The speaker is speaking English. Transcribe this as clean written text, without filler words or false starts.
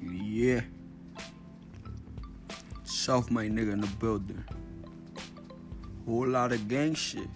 Yeah. South, my nigga, in the building. Whole lot of gang shit.